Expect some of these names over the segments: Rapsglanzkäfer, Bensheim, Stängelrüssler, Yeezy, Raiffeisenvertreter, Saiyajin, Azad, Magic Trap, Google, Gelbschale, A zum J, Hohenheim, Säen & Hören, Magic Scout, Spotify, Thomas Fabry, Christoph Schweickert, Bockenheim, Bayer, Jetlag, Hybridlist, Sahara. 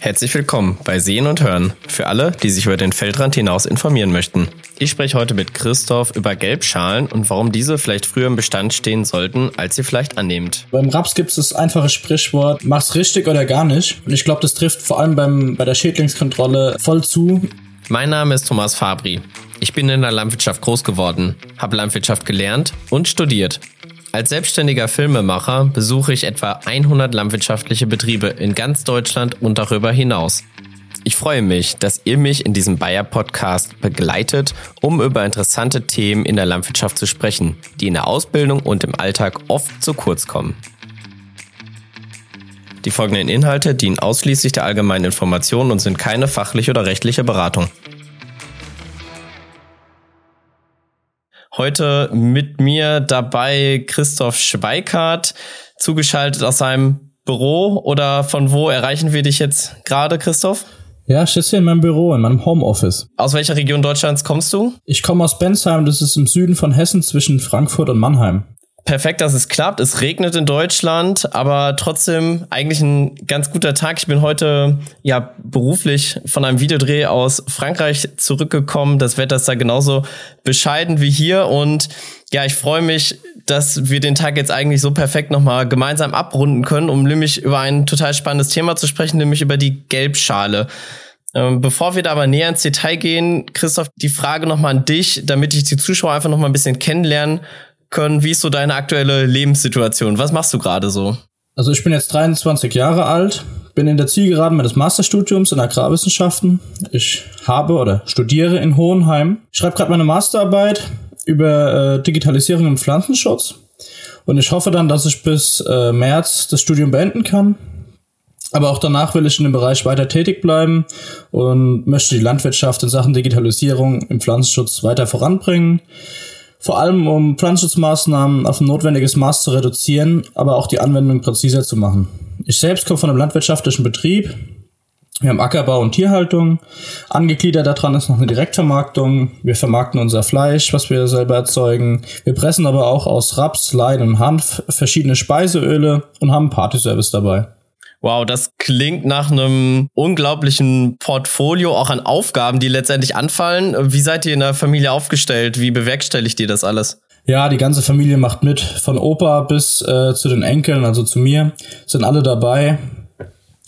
Herzlich willkommen bei Sehen und Hören, für alle, die sich über den Feldrand hinaus informieren möchten. Ich spreche heute mit Christoph über Gelbschalen und warum diese vielleicht früher im Bestand stehen sollten, als ihr vielleicht annehmt. Beim Raps gibt es das einfache Sprichwort, mach's richtig oder gar nicht. Und ich glaube, das trifft vor allem bei der Schädlingskontrolle voll zu. Mein Name ist Thomas Fabry. Ich bin in der Landwirtschaft groß geworden, habe Landwirtschaft gelernt und studiert. Als selbstständiger Filmemacher besuche ich etwa 100 landwirtschaftliche Betriebe in ganz Deutschland und darüber hinaus. Ich freue mich, dass ihr mich in diesem Bayer-Podcast begleitet, um über interessante Themen in der Landwirtschaft zu sprechen, die in der Ausbildung und im Alltag oft zu kurz kommen. Die folgenden Inhalte dienen ausschließlich der allgemeinen Information und sind keine fachliche oder rechtliche Beratung. Heute mit mir dabei Christoph Schweickert, zugeschaltet aus seinem Büro oder von wo erreichen wir dich jetzt gerade, Christoph? Ja, ich sitze hier in meinem Büro, in meinem Homeoffice. Aus welcher Region Deutschlands kommst du? Ich komme aus Bensheim, das ist im Süden von Hessen zwischen Frankfurt und Mannheim. Perfekt, dass es klappt. Es regnet in Deutschland, aber trotzdem eigentlich ein ganz guter Tag. Ich bin heute ja beruflich von einem Videodreh aus Frankreich zurückgekommen. Das Wetter ist da genauso bescheiden wie hier und ja, ich freue mich, dass wir den Tag jetzt eigentlich so perfekt nochmal gemeinsam abrunden können, um nämlich über ein total spannendes Thema zu sprechen, nämlich über die Gelbschale. Bevor wir da aber näher ins Detail gehen, Christoph, die Frage nochmal an dich, damit ich die Zuschauer einfach nochmal ein bisschen kennenlernen können. Wie ist so deine aktuelle Lebenssituation? Was machst du gerade so? Also ich bin jetzt 23 Jahre alt, bin in der Zielgeraden meines Masterstudiums in Agrarwissenschaften. Ich habe oder studiere in Hohenheim. Ich schreibe gerade meine Masterarbeit über Digitalisierung und Pflanzenschutz und ich hoffe dann, dass ich bis März das Studium beenden kann. Aber auch danach will ich in dem Bereich weiter tätig bleiben und möchte die Landwirtschaft in Sachen Digitalisierung im Pflanzenschutz weiter voranbringen. Vor allem, um Pflanzenschutzmaßnahmen auf ein notwendiges Maß zu reduzieren, aber auch die Anwendung präziser zu machen. Ich selbst komme von einem landwirtschaftlichen Betrieb. Wir haben Ackerbau und Tierhaltung. Angegliedert daran ist noch eine Direktvermarktung. Wir vermarkten unser Fleisch, was wir selber erzeugen. Wir pressen aber auch aus Raps, Lein und Hanf verschiedene Speiseöle und haben einen Partyservice dabei. Wow, das klingt nach einem unglaublichen Portfolio, auch an Aufgaben, die letztendlich anfallen. Wie seid ihr in der Familie aufgestellt? Wie bewerkstelligt ihr das alles? Ja, die ganze Familie macht mit. Von Opa bis zu den Enkeln, also zu mir, sind alle dabei.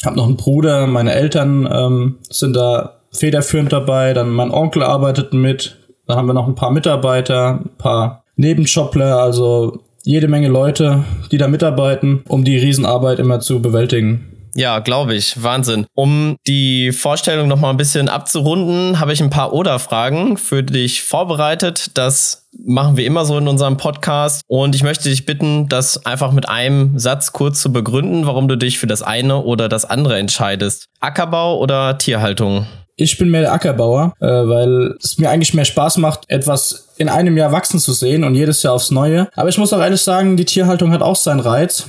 Hab noch einen Bruder, meine Eltern sind da federführend dabei. Dann mein Onkel arbeitet mit. Dann haben wir noch ein paar Mitarbeiter, ein paar Nebenjobler, also jede Menge Leute, die da mitarbeiten, um die Riesenarbeit immer zu bewältigen. Ja, glaube ich. Wahnsinn. Um die Vorstellung nochmal ein bisschen abzurunden, habe ich ein paar Oder-Fragen für dich vorbereitet. Das machen wir immer so in unserem Podcast. Und ich möchte dich bitten, das einfach mit einem Satz kurz zu begründen, warum du dich für das eine oder das andere entscheidest. Ackerbau oder Tierhaltung? Ich bin mehr der Ackerbauer, weil es mir eigentlich mehr Spaß macht, etwas in einem Jahr wachsen zu sehen und jedes Jahr aufs Neue. Aber ich muss auch ehrlich sagen, die Tierhaltung hat auch seinen Reiz.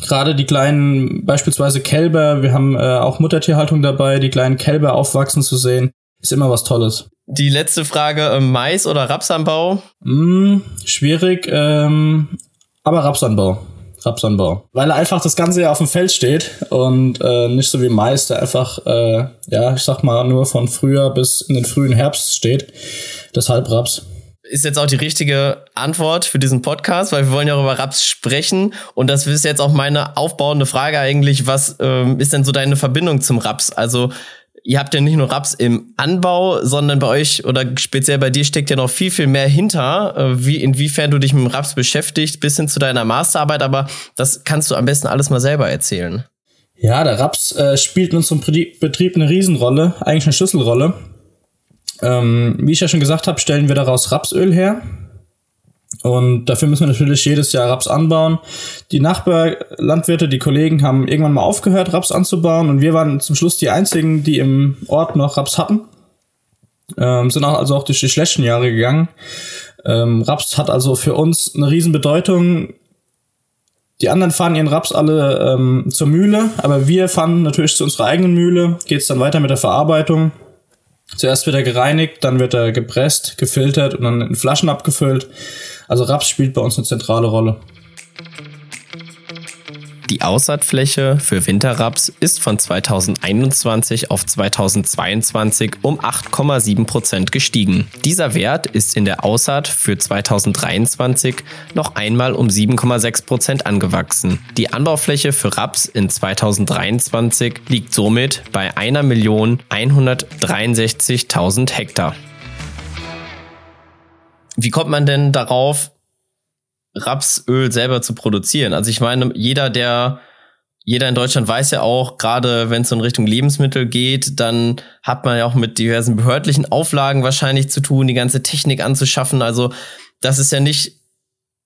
Gerade die kleinen, beispielsweise Kälber, wir haben auch Muttertierhaltung dabei, die kleinen Kälber aufwachsen zu sehen, ist immer was Tolles. Die letzte Frage, Mais oder Rapsanbau? Schwierig, aber Rapsanbau. Weil er einfach das ganze Jahr auf dem Feld steht und nicht so wie Mais, der einfach, ich sag mal, nur von Frühjahr bis in den frühen Herbst steht. Deshalb Raps. Ist jetzt auch die richtige Antwort für diesen Podcast, weil wir wollen ja über Raps sprechen und das ist jetzt auch meine aufbauende Frage eigentlich, was ist denn so deine Verbindung zum Raps? Also ihr habt ja nicht nur Raps im Anbau, sondern bei euch oder speziell bei dir steckt ja noch viel, viel mehr hinter, inwiefern du dich mit dem Raps beschäftigt, bis hin zu deiner Masterarbeit, aber das kannst du am besten alles mal selber erzählen. Ja, der Raps spielt in unserem Betrieb eine Riesenrolle, eigentlich eine Schlüsselrolle. Wie ich ja schon gesagt habe, stellen wir daraus Rapsöl her. Und dafür müssen wir natürlich jedes Jahr Raps anbauen. Die Nachbarlandwirte, die Kollegen haben irgendwann mal aufgehört, Raps anzubauen. Und wir waren zum Schluss die einzigen, die im Ort noch Raps hatten. Sind auch, also auch durch die schlechten Jahre gegangen. Raps hat also für uns eine riesen Bedeutung. Die anderen fahren ihren Raps alle zur Mühle. Aber wir fahren natürlich zu unserer eigenen Mühle. Geht's dann weiter mit der Verarbeitung. Zuerst wird er gereinigt, dann wird er gepresst, gefiltert und dann in Flaschen abgefüllt. Also Raps spielt bei uns eine zentrale Rolle. Die Aussaatfläche für Winterraps ist von 2021 auf 2022 um 8,7% gestiegen. Dieser Wert ist in der Aussaat für 2023 noch einmal um 7,6% angewachsen. Die Anbaufläche für Raps in 2023 liegt somit bei 1.163.000 Hektar. Wie kommt man denn darauf, Rapsöl selber zu produzieren? Also ich meine, jeder in Deutschland weiß ja auch, gerade wenn es so in Richtung Lebensmittel geht, dann hat man ja auch mit diversen behördlichen Auflagen wahrscheinlich zu tun, die ganze Technik anzuschaffen. Also das ist ja nicht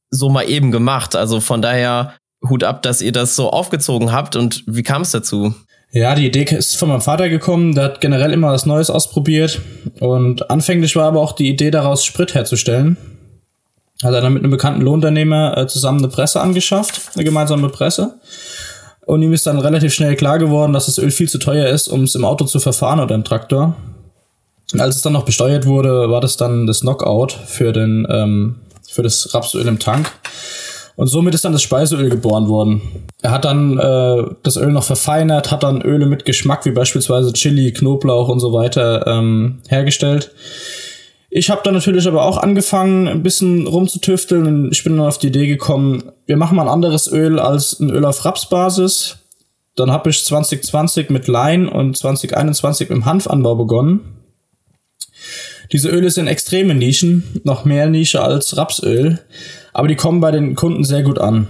so mal eben gemacht. Also von daher Hut ab, dass ihr das so aufgezogen habt. Und wie kam es dazu? Ja, die Idee ist von meinem Vater gekommen. Der hat generell immer was Neues ausprobiert. Und anfänglich war aber auch die Idee, daraus Sprit herzustellen. Hat er dann mit einem bekannten Lohnunternehmer zusammen eine Presse angeschafft, eine gemeinsame Presse. Und ihm ist dann relativ schnell klar geworden, dass das Öl viel zu teuer ist, um es im Auto zu verfahren oder im Traktor. Und als es dann noch besteuert wurde, war das dann das Knockout für das Rapsöl im Tank. Und somit ist dann das Speiseöl geboren worden. Er hat dann das Öl noch verfeinert, hat dann Öle mit Geschmack, wie beispielsweise Chili, Knoblauch und so weiter, hergestellt. Ich habe dann natürlich aber auch angefangen, ein bisschen rumzutüfteln, und ich bin dann auf die Idee gekommen, wir machen mal ein anderes Öl als ein Öl auf Rapsbasis. Dann habe ich 2020 mit Lein und 2021 mit dem Hanfanbau begonnen. Diese Öle sind extreme Nischen, noch mehr Nische als Rapsöl, aber die kommen bei den Kunden sehr gut an.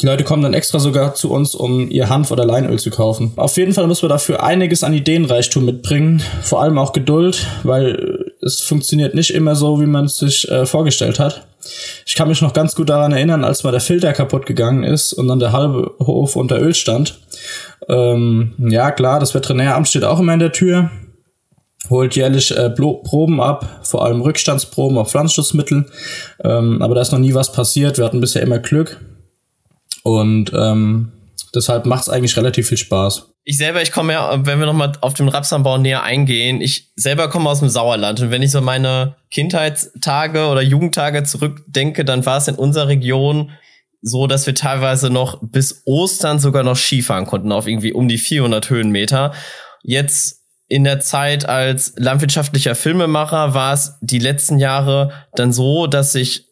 Die Leute kommen dann extra sogar zu uns, um ihr Hanf- oder Leinöl zu kaufen. Auf jeden Fall müssen wir dafür einiges an Ideenreichtum mitbringen, vor allem auch Geduld, weil es funktioniert nicht immer so, wie man es sich vorgestellt hat. Ich kann mich noch ganz gut daran erinnern, als mal der Filter kaputt gegangen ist und dann der halbe Hof unter Öl stand. Ja klar, das Veterinäramt steht auch immer in der Tür, holt jährlich Proben ab, vor allem Rückstandsproben auf Pflanzenschutzmittel. Aber da ist noch nie was passiert, wir hatten bisher immer Glück. Und deshalb macht es eigentlich relativ viel Spaß. Ich komme ja, wenn wir nochmal auf den Rapsanbau näher eingehen, ich selber komme aus dem Sauerland. Und wenn ich so meine Kindheitstage oder Jugendtage zurückdenke, dann war es in unserer Region so, dass wir teilweise noch bis Ostern sogar noch Skifahren konnten, auf irgendwie um die 400 Höhenmeter. Jetzt in der Zeit als landwirtschaftlicher Filmemacher war es die letzten Jahre dann so, dass ich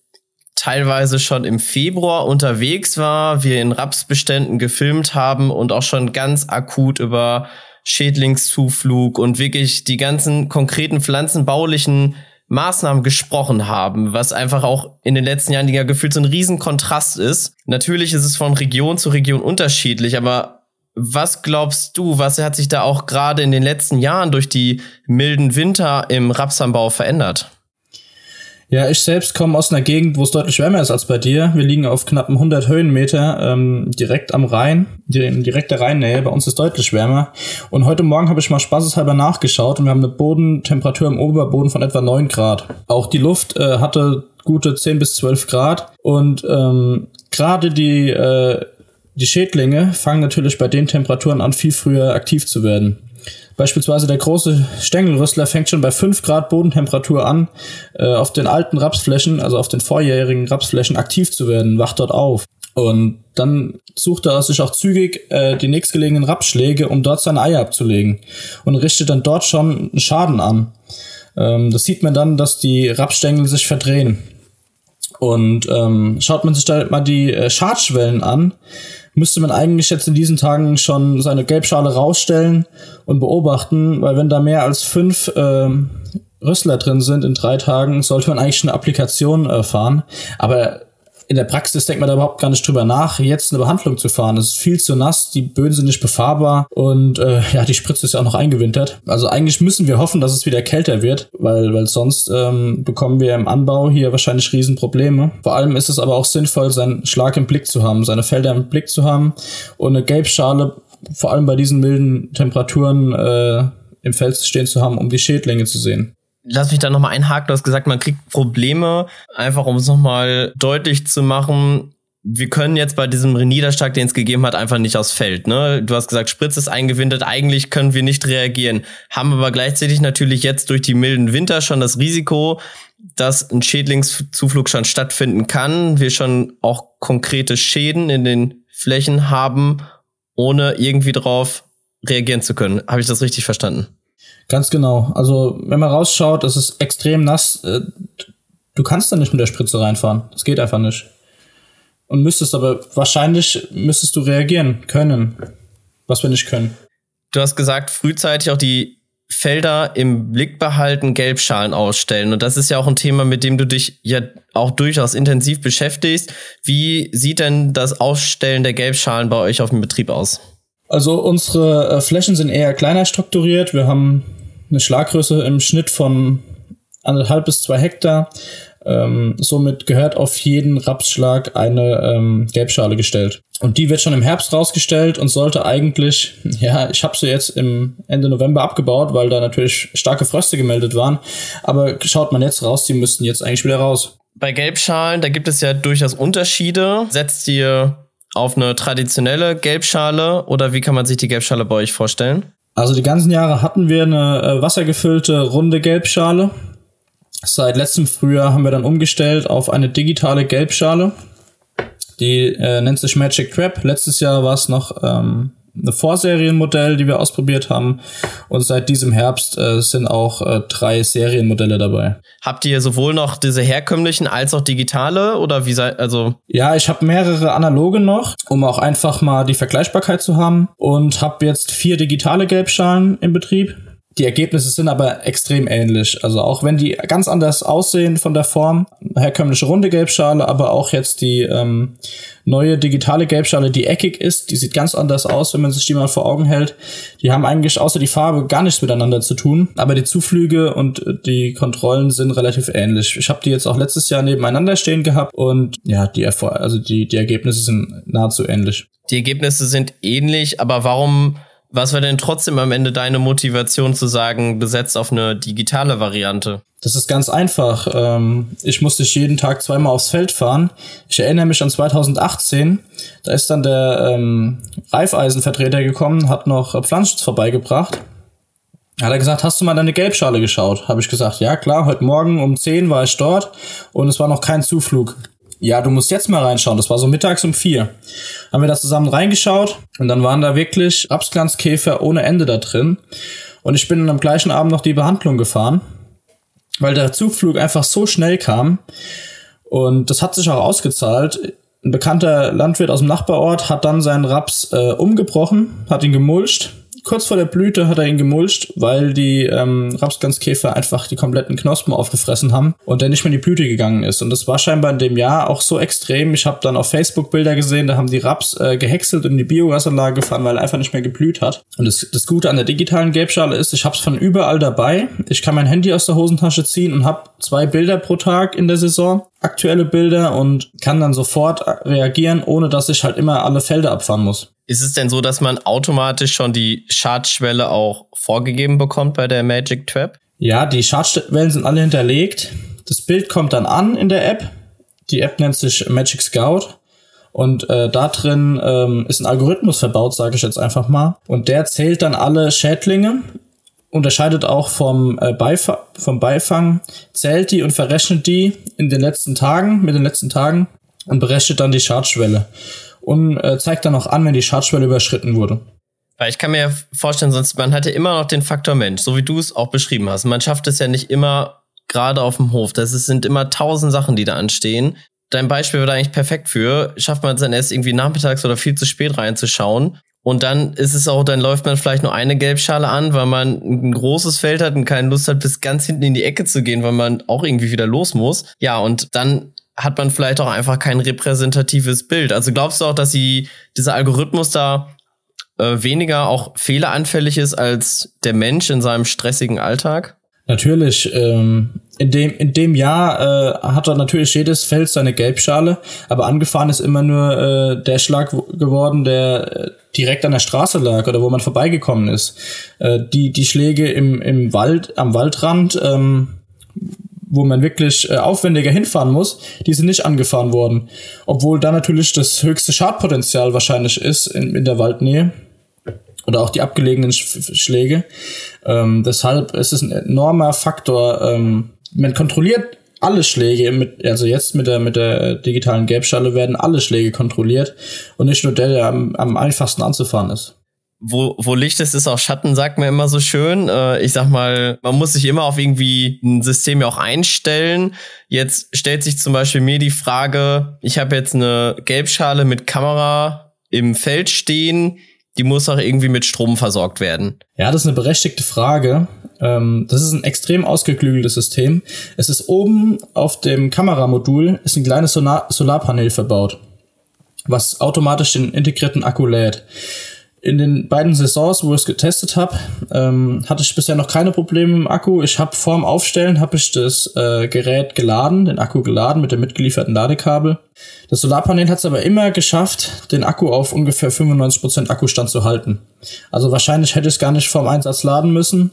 teilweise schon im Februar unterwegs war, wir in Rapsbeständen gefilmt haben und auch schon ganz akut über Schädlingszuflug und wirklich die ganzen konkreten pflanzenbaulichen Maßnahmen gesprochen haben, was einfach auch in den letzten Jahren ja gefühlt so ein Riesenkontrast ist. Natürlich ist es von Region zu Region unterschiedlich, aber was glaubst du, was hat sich da auch gerade in den letzten Jahren durch die milden Winter im Rapsanbau verändert? Ja, ich selbst komme aus einer Gegend, wo es deutlich wärmer ist als bei dir. Wir liegen auf knapp 100 Höhenmeter direkt am Rhein, in direkter Rheinnähe. Bei uns ist es deutlich wärmer. Und heute Morgen habe ich mal spaßeshalber nachgeschaut und wir haben eine Bodentemperatur im Oberboden von etwa 9 Grad. Auch die Luft hatte gute 10 bis 12 Grad. Und gerade die Schädlinge fangen natürlich bei den Temperaturen an, viel früher aktiv zu werden. Beispielsweise der große Stängelrüssler fängt schon bei 5 Grad Bodentemperatur an, auf den alten Rapsflächen, also auf den vorjährigen Rapsflächen aktiv zu werden, wacht dort auf. Und dann sucht er sich auch zügig die nächstgelegenen Rapsschläge, um dort seine Eier abzulegen und richtet dann dort schon einen Schaden an. Das sieht man dann, dass die Rapsstängel sich verdrehen. Und schaut man sich da mal die Schadschwellen an, müsste man eigentlich jetzt in diesen Tagen schon seine Gelbschale rausstellen und beobachten, weil wenn da mehr als 5 Rüssler drin sind in 3 Tagen, sollte man eigentlich eine Applikation fahren. Aber in der Praxis denkt man da überhaupt gar nicht drüber nach, jetzt eine Behandlung zu fahren. Es ist viel zu nass, die Böden sind nicht befahrbar und die Spritze ist ja auch noch eingewintert. Also eigentlich müssen wir hoffen, dass es wieder kälter wird, weil sonst bekommen wir im Anbau hier wahrscheinlich Riesenprobleme. Vor allem ist es aber auch sinnvoll, seinen Schlag im Blick zu haben, seine Felder im Blick zu haben und eine Gelbschale vor allem bei diesen milden Temperaturen im Feld stehen zu haben, um die Schädlinge zu sehen. Lass mich da nochmal einhaken, du hast gesagt, man kriegt Probleme, einfach um es nochmal deutlich zu machen, wir können jetzt bei diesem Niederschlag, den es gegeben hat, einfach nicht aufs Feld, ne? Du hast gesagt, Spritz ist eingewintert, eigentlich können wir nicht reagieren, haben aber gleichzeitig natürlich jetzt durch die milden Winter schon das Risiko, dass ein Schädlingszuflug schon stattfinden kann, wir schon auch konkrete Schäden in den Flächen haben, ohne irgendwie drauf reagieren zu können. Habe ich das richtig verstanden? Ganz genau. Also wenn man rausschaut, es ist extrem nass. Du kannst da nicht mit der Spritze reinfahren. Das geht einfach nicht. Und müsstest du reagieren können, was wir nicht können. Du hast gesagt, frühzeitig auch die Felder im Blick behalten, Gelbschalen ausstellen. Und das ist ja auch ein Thema, mit dem du dich ja auch durchaus intensiv beschäftigst. Wie sieht denn das Ausstellen der Gelbschalen bei euch auf dem Betrieb aus? Also unsere Flächen sind eher kleiner strukturiert. Wir haben eine Schlaggröße im Schnitt von 1,5 bis 2 Hektar. Somit gehört auf jeden Rapsschlag eine Gelbschale gestellt. Und die wird schon im Herbst rausgestellt und sollte eigentlich, ich habe sie jetzt im Ende November abgebaut, weil da natürlich starke Fröste gemeldet waren. Aber schaut man jetzt raus, die müssten jetzt eigentlich wieder raus. Bei Gelbschalen, da gibt es ja durchaus Unterschiede. Setzt ihr auf eine traditionelle Gelbschale oder wie kann man sich die Gelbschale bei euch vorstellen? Also die ganzen Jahre hatten wir eine wassergefüllte, runde Gelbschale. Seit letztem Frühjahr haben wir dann umgestellt auf eine digitale Gelbschale. Die nennt sich Magic Trap. Letztes Jahr war es noch eine Vorserienmodell, die wir ausprobiert haben. Und seit diesem Herbst sind auch 3 Serienmodelle dabei. Habt ihr sowohl noch diese herkömmlichen als auch digitale? Oder wie seid also? Ja, ich habe mehrere analoge noch, um auch einfach mal die Vergleichbarkeit zu haben. Und habe jetzt 4 digitale Gelbschalen im Betrieb. Die Ergebnisse sind aber extrem ähnlich. Also auch wenn die ganz anders aussehen von der Form, herkömmliche runde Gelbschale, aber auch jetzt die neue digitale Gelbschale, die eckig ist, die sieht ganz anders aus, wenn man sich die mal vor Augen hält. Die haben eigentlich außer die Farbe gar nichts miteinander zu tun, aber die Zuflüge und die Kontrollen sind relativ ähnlich. Ich habe die jetzt auch letztes Jahr nebeneinander stehen gehabt und ja, die Ergebnisse sind nahezu ähnlich. Die Ergebnisse sind ähnlich, aber was war denn trotzdem am Ende deine Motivation zu sagen, besetzt auf eine digitale Variante? Das ist ganz einfach. Ich musste jeden Tag 2-mal aufs Feld fahren. Ich erinnere mich an 2018. Da ist dann der Raiffeisenvertreter gekommen, hat noch Pflanzenschutz vorbeigebracht. Hat er gesagt, hast du mal deine Gelbschale geschaut? Habe ich gesagt, ja klar, heute Morgen um 10 war ich dort und es war noch kein Zuflug. Ja, du musst jetzt mal reinschauen. Das war so mittags um 4. Haben wir da zusammen reingeschaut und dann waren da wirklich Rapsglanzkäfer ohne Ende da drin. Und ich bin dann am gleichen Abend noch die Behandlung gefahren, weil der Zugflug einfach so schnell kam. Und das hat sich auch ausgezahlt. Ein bekannter Landwirt aus dem Nachbarort hat dann seinen Raps umgebrochen, hat ihn gemulcht. Kurz vor der Blüte hat er ihn gemulcht, weil die Rapsglanzkäfer einfach die kompletten Knospen aufgefressen haben und der nicht mehr in die Blüte gegangen ist. Und das war scheinbar in dem Jahr auch so extrem. Ich habe dann auf Facebook Bilder gesehen, da haben die Raps gehäckselt und in die Biogasanlage gefahren, weil er einfach nicht mehr geblüht hat. Und das Gute an der digitalen Gelbschale ist, ich habe es von überall dabei. Ich kann mein Handy aus der Hosentasche ziehen und habe 2 Bilder pro Tag in der Saison, aktuelle Bilder, und kann dann sofort reagieren, ohne dass ich halt immer alle Felder abfahren muss. Ist es denn so, dass man automatisch schon die Schadschwelle auch vorgegeben bekommt bei der Magic Trap? Ja, die Schadschwellen sind alle hinterlegt. Das Bild kommt dann an in der App. Die App nennt sich Magic Scout. Und da drin ist ein Algorithmus verbaut, sage ich jetzt einfach mal. Und der zählt dann alle Schädlinge, unterscheidet auch vom Beifang, zählt die und verrechnet die mit den letzten Tagen und berechnet dann die Schadschwelle. Und zeigt dann auch an, wenn die Schadschwelle überschritten wurde. Weil ich kann mir ja vorstellen, sonst man hat ja immer noch den Faktor Mensch, so wie du es auch beschrieben hast. Man schafft es ja nicht immer gerade auf dem Hof. Das sind immer 1000 Sachen, die da anstehen. Dein Beispiel wäre da eigentlich perfekt für. Schafft man es dann erst irgendwie nachmittags oder viel zu spät reinzuschauen. Und dann ist es auch, dann läuft man vielleicht nur eine Gelbschale an, weil man ein großes Feld hat und keine Lust hat, bis ganz hinten in die Ecke zu gehen, weil man auch irgendwie wieder los muss. Ja, und dann hat man vielleicht auch einfach kein repräsentatives Bild. Also glaubst du auch, dass dieser Algorithmus da weniger auch fehleranfällig ist als der Mensch in seinem stressigen Alltag? Natürlich. In dem Jahr hat dann natürlich jedes Feld seine Gelbschale, aber angefahren ist immer nur der Schlag geworden, der direkt an der Straße lag oder wo man vorbeigekommen ist. Die Schläge im Wald, am Waldrand, wo man wirklich aufwendiger hinfahren muss, die sind nicht angefahren worden. Obwohl da natürlich das höchste Schadpotenzial wahrscheinlich ist in der Waldnähe oder auch die abgelegenen Schläge. Deshalb ist es ein enormer Faktor. Man kontrolliert alle Schläge, mit der digitalen Gelbschale werden alle Schläge kontrolliert und nicht nur der am einfachsten anzufahren ist. Wo Licht ist, ist auch Schatten, sagt man immer so schön. Ich sag mal, man muss sich immer auf irgendwie ein System ja auch einstellen. Jetzt stellt sich zum Beispiel mir die Frage, ich habe jetzt eine Gelbschale mit Kamera im Feld stehen, die muss auch irgendwie mit Strom versorgt werden. Ja, das ist eine berechtigte Frage. Das ist ein extrem ausgeklügeltes System. Es ist oben auf dem Kameramodul ist ein kleines Solarpanel verbaut, was automatisch den integrierten Akku lädt. In den beiden Saisons, wo ich es getestet habe, hatte ich bisher noch keine Probleme mit dem Akku. Ich habe vorm Aufstellen das Gerät geladen, den Akku geladen mit dem mitgelieferten Ladekabel. Das Solarpanel hat es aber immer geschafft, den Akku auf ungefähr 95% Akkustand zu halten. Also wahrscheinlich hätte ich es gar nicht vorm Einsatz laden müssen.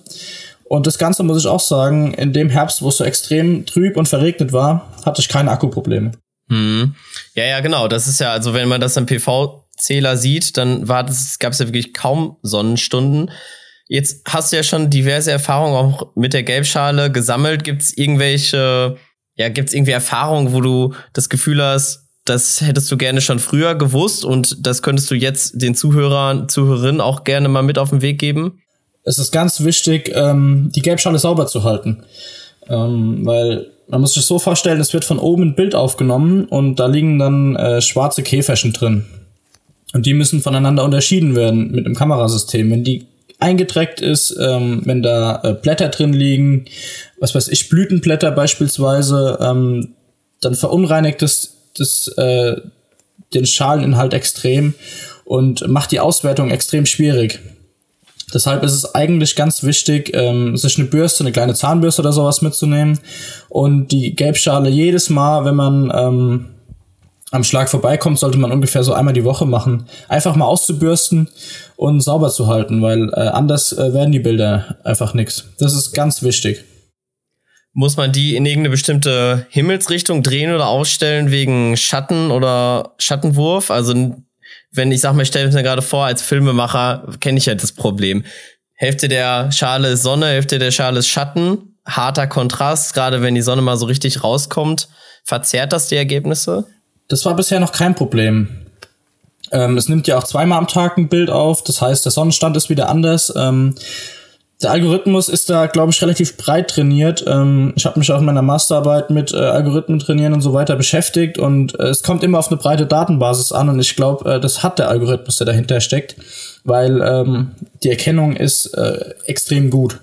Und das Ganze muss ich auch sagen, in dem Herbst, wo es so extrem trüb und verregnet war, hatte ich keine Akkuprobleme. Hm. Ja, genau. Das ist ja, also wenn man das im PV-Zähler sieht, dann gab es ja wirklich kaum Sonnenstunden. Jetzt hast du ja schon diverse Erfahrungen auch mit der Gelbschale gesammelt. Gibt's irgendwie Erfahrungen, wo du das Gefühl hast, das hättest du gerne schon früher gewusst und das könntest du jetzt den Zuhörern, Zuhörerinnen auch gerne mal mit auf den Weg geben? Es ist ganz wichtig, die Gelbschale sauber zu halten, weil man muss sich so vorstellen, es wird von oben ein Bild aufgenommen und da liegen dann schwarze Käferchen drin. Und die müssen voneinander unterschieden werden mit einem Kamerasystem. Wenn die eingedreckt ist, wenn da Blätter drin liegen, was weiß ich, Blütenblätter beispielsweise, dann verunreinigt das den Schaleninhalt extrem und macht die Auswertung extrem schwierig. Deshalb ist es eigentlich ganz wichtig, sich eine Bürste, eine kleine Zahnbürste oder sowas mitzunehmen und die Gelbschale jedes Mal, wenn man am Schlag vorbeikommt, sollte man ungefähr so einmal die Woche machen. Einfach mal auszubürsten und sauber zu halten, weil anders werden die Bilder einfach nichts. Das ist ganz wichtig. Muss man die in irgendeine bestimmte Himmelsrichtung drehen oder ausstellen wegen Schatten oder Schattenwurf? Also wenn ich sag mal, ich stelle mir gerade vor, als Filmemacher kenne ich ja das Problem. Hälfte der Schale ist Sonne, Hälfte der Schale ist Schatten. Harter Kontrast, gerade wenn die Sonne mal so richtig rauskommt. Verzerrt das die Ergebnisse? Das war bisher noch kein Problem. Es nimmt ja auch zweimal am Tag ein Bild auf, das heißt, der Sonnenstand ist wieder anders. Der Algorithmus ist da, glaube ich, relativ breit trainiert. Ich habe mich auch in meiner Masterarbeit mit Algorithmen trainieren und so weiter beschäftigt und es kommt immer auf eine breite Datenbasis an und ich glaube, das hat der Algorithmus, der dahinter steckt, weil die Erkennung ist extrem gut.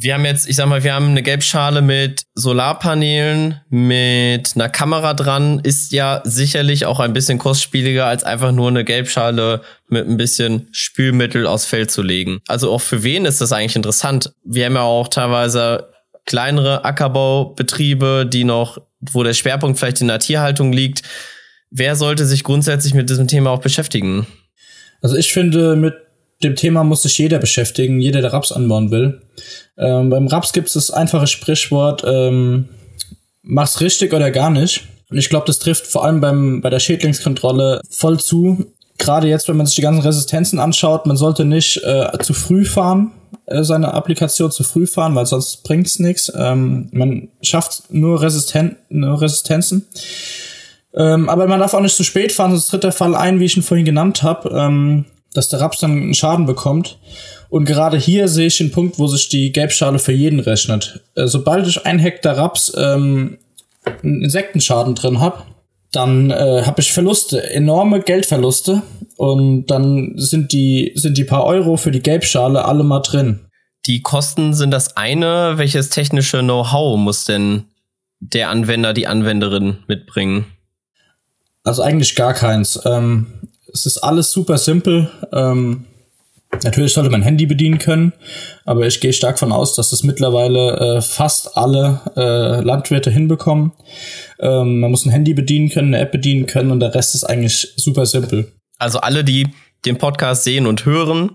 Wir haben eine Gelbschale mit Solarpanelen, mit einer Kamera dran, ist ja sicherlich auch ein bisschen kostspieliger, als einfach nur eine Gelbschale mit ein bisschen Spülmittel aufs Feld zu legen. Also auch für wen ist das eigentlich interessant? Wir haben ja auch teilweise kleinere Ackerbaubetriebe, wo der Schwerpunkt vielleicht in der Tierhaltung liegt. Wer sollte sich grundsätzlich mit diesem Thema auch beschäftigen? Also ich finde, mit dem Thema muss sich jeder beschäftigen, jeder, der Raps anbauen will. Beim Raps gibt es das einfache Sprichwort, mach's richtig oder gar nicht. Und ich glaube, das trifft vor allem bei der Schädlingskontrolle voll zu. Gerade jetzt, wenn man sich die ganzen Resistenzen anschaut, man sollte nicht seine Applikation zu früh fahren, weil sonst bringt's nichts. Man schafft nur Resistenzen. Aber man darf auch nicht zu spät fahren, sonst tritt der Fall ein, wie ich ihn vorhin genannt habe, dass der Raps dann einen Schaden bekommt. Und gerade hier sehe ich den Punkt, wo sich die Gelbschale für jeden rechnet. Sobald ich 1 Hektar Raps einen Insektenschaden drin habe, dann habe ich Verluste, enorme Geldverluste. Und dann sind die paar Euro für die Gelbschale alle mal drin. Die Kosten sind das eine. Welches technische Know-how muss denn der Anwender, die Anwenderin mitbringen? Also eigentlich gar keins. Es ist alles super simpel. Natürlich sollte man Handy bedienen können, aber ich gehe stark davon aus, dass das mittlerweile fast alle Landwirte hinbekommen. Man muss ein Handy bedienen können, eine App bedienen können und der Rest ist eigentlich super simpel. Also alle, die den Podcast sehen und hören,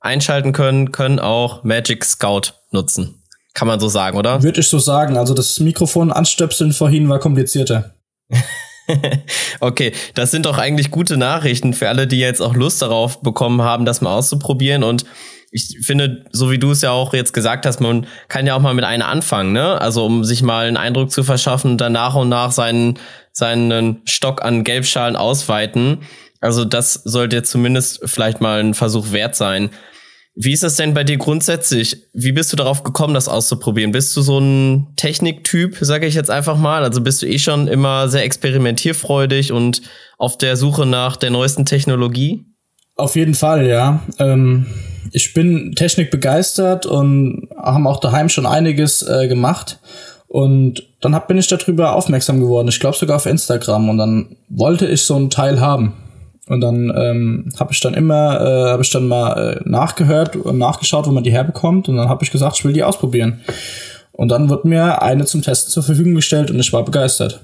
einschalten können, können auch Magic Scout nutzen. Kann man so sagen, oder? Würde ich so sagen. Also das Mikrofon anstöpseln vorhin war komplizierter. Okay, das sind doch eigentlich gute Nachrichten für alle, die jetzt auch Lust darauf bekommen haben, das mal auszuprobieren. Und ich finde, so wie du es ja auch jetzt gesagt hast, man kann ja auch mal mit einer anfangen, ne? Also um sich mal einen Eindruck zu verschaffen, dann nach und nach seinen Stock an Gelbschalen ausweiten. Also das sollte zumindest vielleicht mal ein Versuch wert sein. Wie ist das denn bei dir grundsätzlich? Wie bist du darauf gekommen, das auszuprobieren? Bist du so ein Techniktyp, sage ich jetzt einfach mal? Also bist du eh schon immer sehr experimentierfreudig und auf der Suche nach der neuesten Technologie? Auf jeden Fall, ja. Ich bin technikbegeistert und haben auch daheim schon einiges gemacht. Und dann bin ich darüber aufmerksam geworden. Ich glaube sogar auf Instagram. Und dann wollte ich so ein Teil haben. Und dann habe ich dann mal nachgehört und nachgeschaut, wo man die herbekommt. Und dann habe ich gesagt, ich will die ausprobieren. Und dann wird mir eine zum Testen zur Verfügung gestellt und ich war begeistert.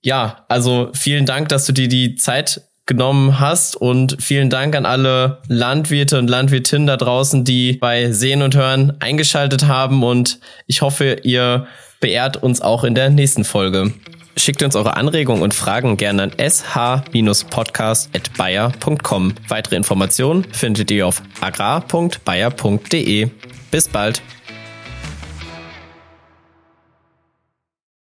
Ja, also vielen Dank, dass du dir die Zeit genommen hast und vielen Dank an alle Landwirte und Landwirtinnen da draußen, die bei Sehen und Hören eingeschaltet haben, und ich hoffe, ihr beehrt uns auch in der nächsten Folge. Schickt uns eure Anregungen und Fragen gerne an sh-podcast@bayer.com. Weitere Informationen findet ihr auf agrar.bayer.de. Bis bald!